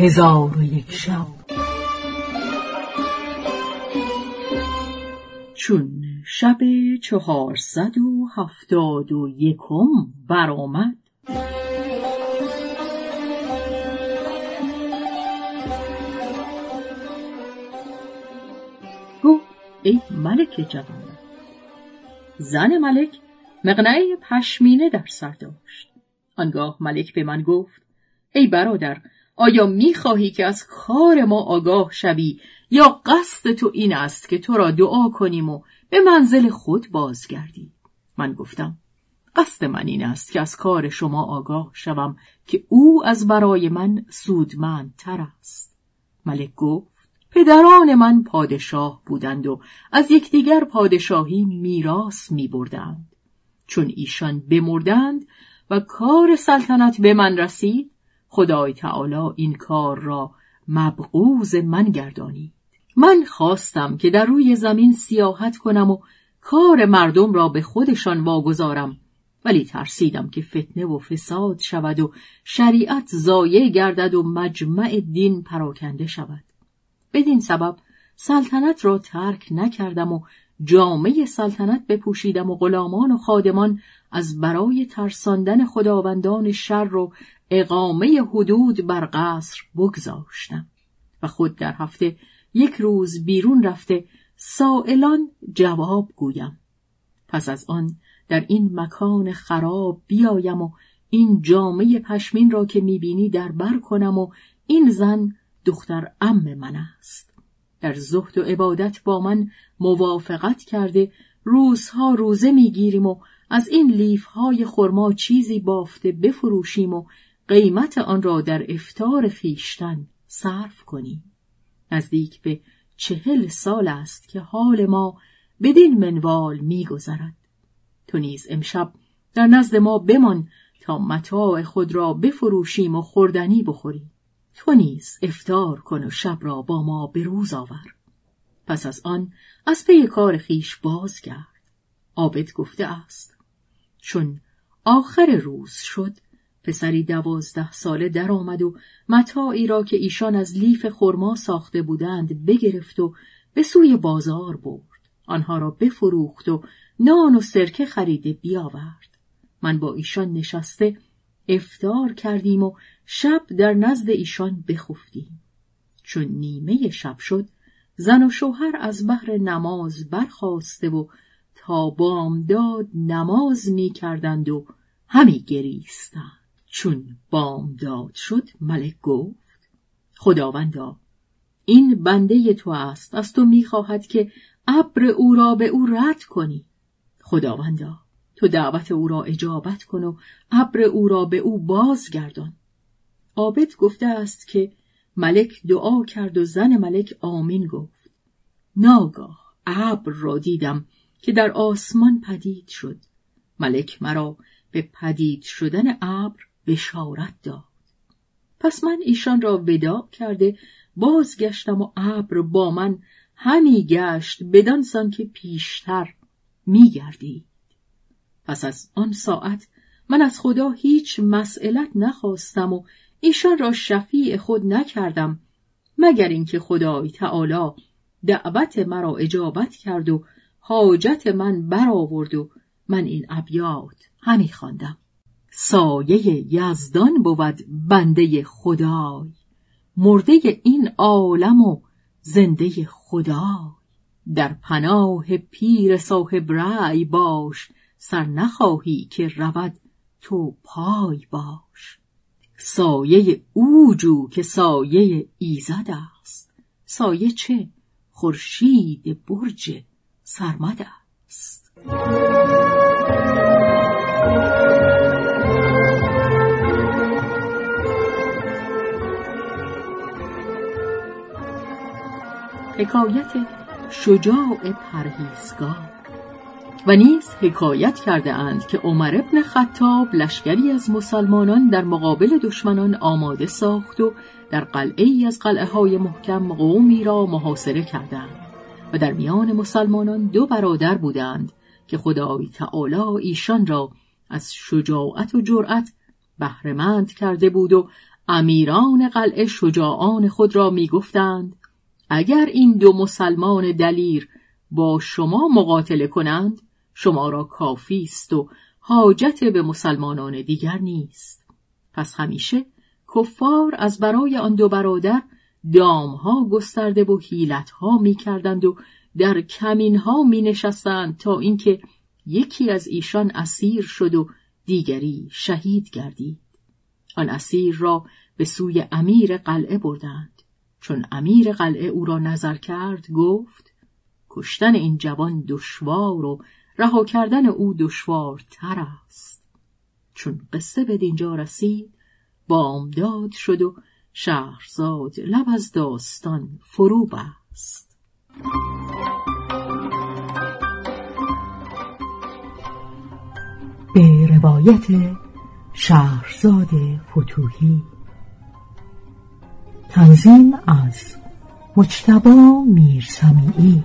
هزار و یک شب. چون شب 471 برآمد، گفت ای ملک جوان. زن ملک مقنعه پشمینه در سر داشت. آنگاه ملک به من گفت ای برادر، آیا می‌خواهی که از کار ما آگاه شوی یا قصد تو این است که تو را دعا کنیم و به منزل خود بازگردی؟ من گفتم قصد من این است که از کار شما آگاه شوم که او از برای من سودمندتر است. ملک گفت پدران من پادشاه بودند و از یکدیگر پادشاهی میراث می‌بردند. چون ایشان بمردند و کار سلطنت به من رسید، خدای تعالی این کار را مبغوض من گردانید. من خواستم که در روی زمین سیاحت کنم و کار مردم را به خودشان واگذارم، ولی ترسیدم که فتنه و فساد شود و شریعت ضایع گردد و مجمع دین پراکنده شود. بدین سبب سلطنت را ترک نکردم و جامعه سلطنت بپوشیدم و غلامان و خادمان از برای ترساندن خداوندان شر و اقامه حدود بر قصر بگذاشتم و خود در هفته یک روز بیرون رفته سائلان جواب گویم. پس از آن در این مکان خراب بیایم و این جامعه پشمین را که میبینی در بر کنم و این زن دختر عم من است. در زهد و عبادت با من موافقت کرده روزها روزه میگیریم و از این لیفهای خرما چیزی بافته بفروشیم و قیمت آن را در افطار خیشتن صرف کنیم. نزدیک به 40 سال است که حال ما بدین منوال میگذرد. تو نیز امشب در نزد ما بمان تا متاع خود را بفروشیم و خوردنی بخوریم. تو نیز افطار کن و شب را با ما به روز آور. پس از آن از پی کار خیش بازگرد. عابد گفته است چون آخر روز شد، پسری 12 ساله در آمد و متاعی را که ایشان از لیف خرما ساخته بودند بگرفت و به سوی بازار برد. آنها را بفروخت و نان و سرکه خریده بیاورد. من با ایشان نشسته افطار کردیم و شب در نزد ایشان بخفتیم. چون نیمه شب شد، زن و شوهر از بهر نماز برخاسته و تا بامداد نماز می کردند و همی گریستند. چون بامداد شد، ملک گفت خداوندا، این بنده تو است، از تو می خواهد که ابر او را به او رد کنی. خداوندا، تو دعوت او را اجابت کن و ابر او را به او بازگردان. عابد گفته است که ملک دعا کرد و زن ملک آمین گفت. ناگاه ابر را دیدم که در آسمان پدید شد. ملک مرا به پدید شدن ابر بشارت داد. پس من ایشان را وداع کرده بازگشتم و ابر با من همی گشت بدان سان که پیشتر می‌گردید. پس از آن ساعت من از خدا هیچ مسئلت نخواستم و ایشان را شفیع خود نکردم، مگر اینکه خدای تعالی دعوت مرا اجابت کرد و حاجت من برآورد و من این ابیات همی خواندم. سایه یزدان بود بنده خدای، مرده این عالم و زنده خدای. در پناه پیر صاحب رأی باش، سر نخواهی که رود تو پای باش. سایه او جو که سایه ایزد است، سایه چه خورشید برج سرمد است. حکایت شجاع پرهیزگار. و نیز حکایت کرده اند که عمر ابن خطاب لشکری از مسلمانان در مقابل دشمنان آماده ساخت و در قلعه‌ای از قلعه‌های محکم قومی را محاصره کردند و در میان مسلمانان 2 برادر بودند که خدای تعالی ایشان را از شجاعت و جرأت بهره‌مند کرده بود و امیران قلعه شجاعان خود را می گفتند اگر این دو مسلمان دلیر با شما مقاتله کنند شما را کافی است و حاجت به مسلمانان دیگر نیست. پس همیشه کفار از برای آن دو برادر دامها گسترده و حیلتها می کردند و در کمینها می نشستند تا اینکه یکی از ایشان اسیر شد و دیگری شهید گردید. آن اسیر را به سوی امیر قلعه بردند. چون امیر قلعه او را نظر کرد گفت کشتن این جوان دشوار و رها کردن او دشوارتر است. چون قصه به دینجا رسید بامداد شد و شهرزاد لب از داستان فرو بست. به روایت شهرزاد فتوحی. تنظیم از مجتبی میرسمیعی.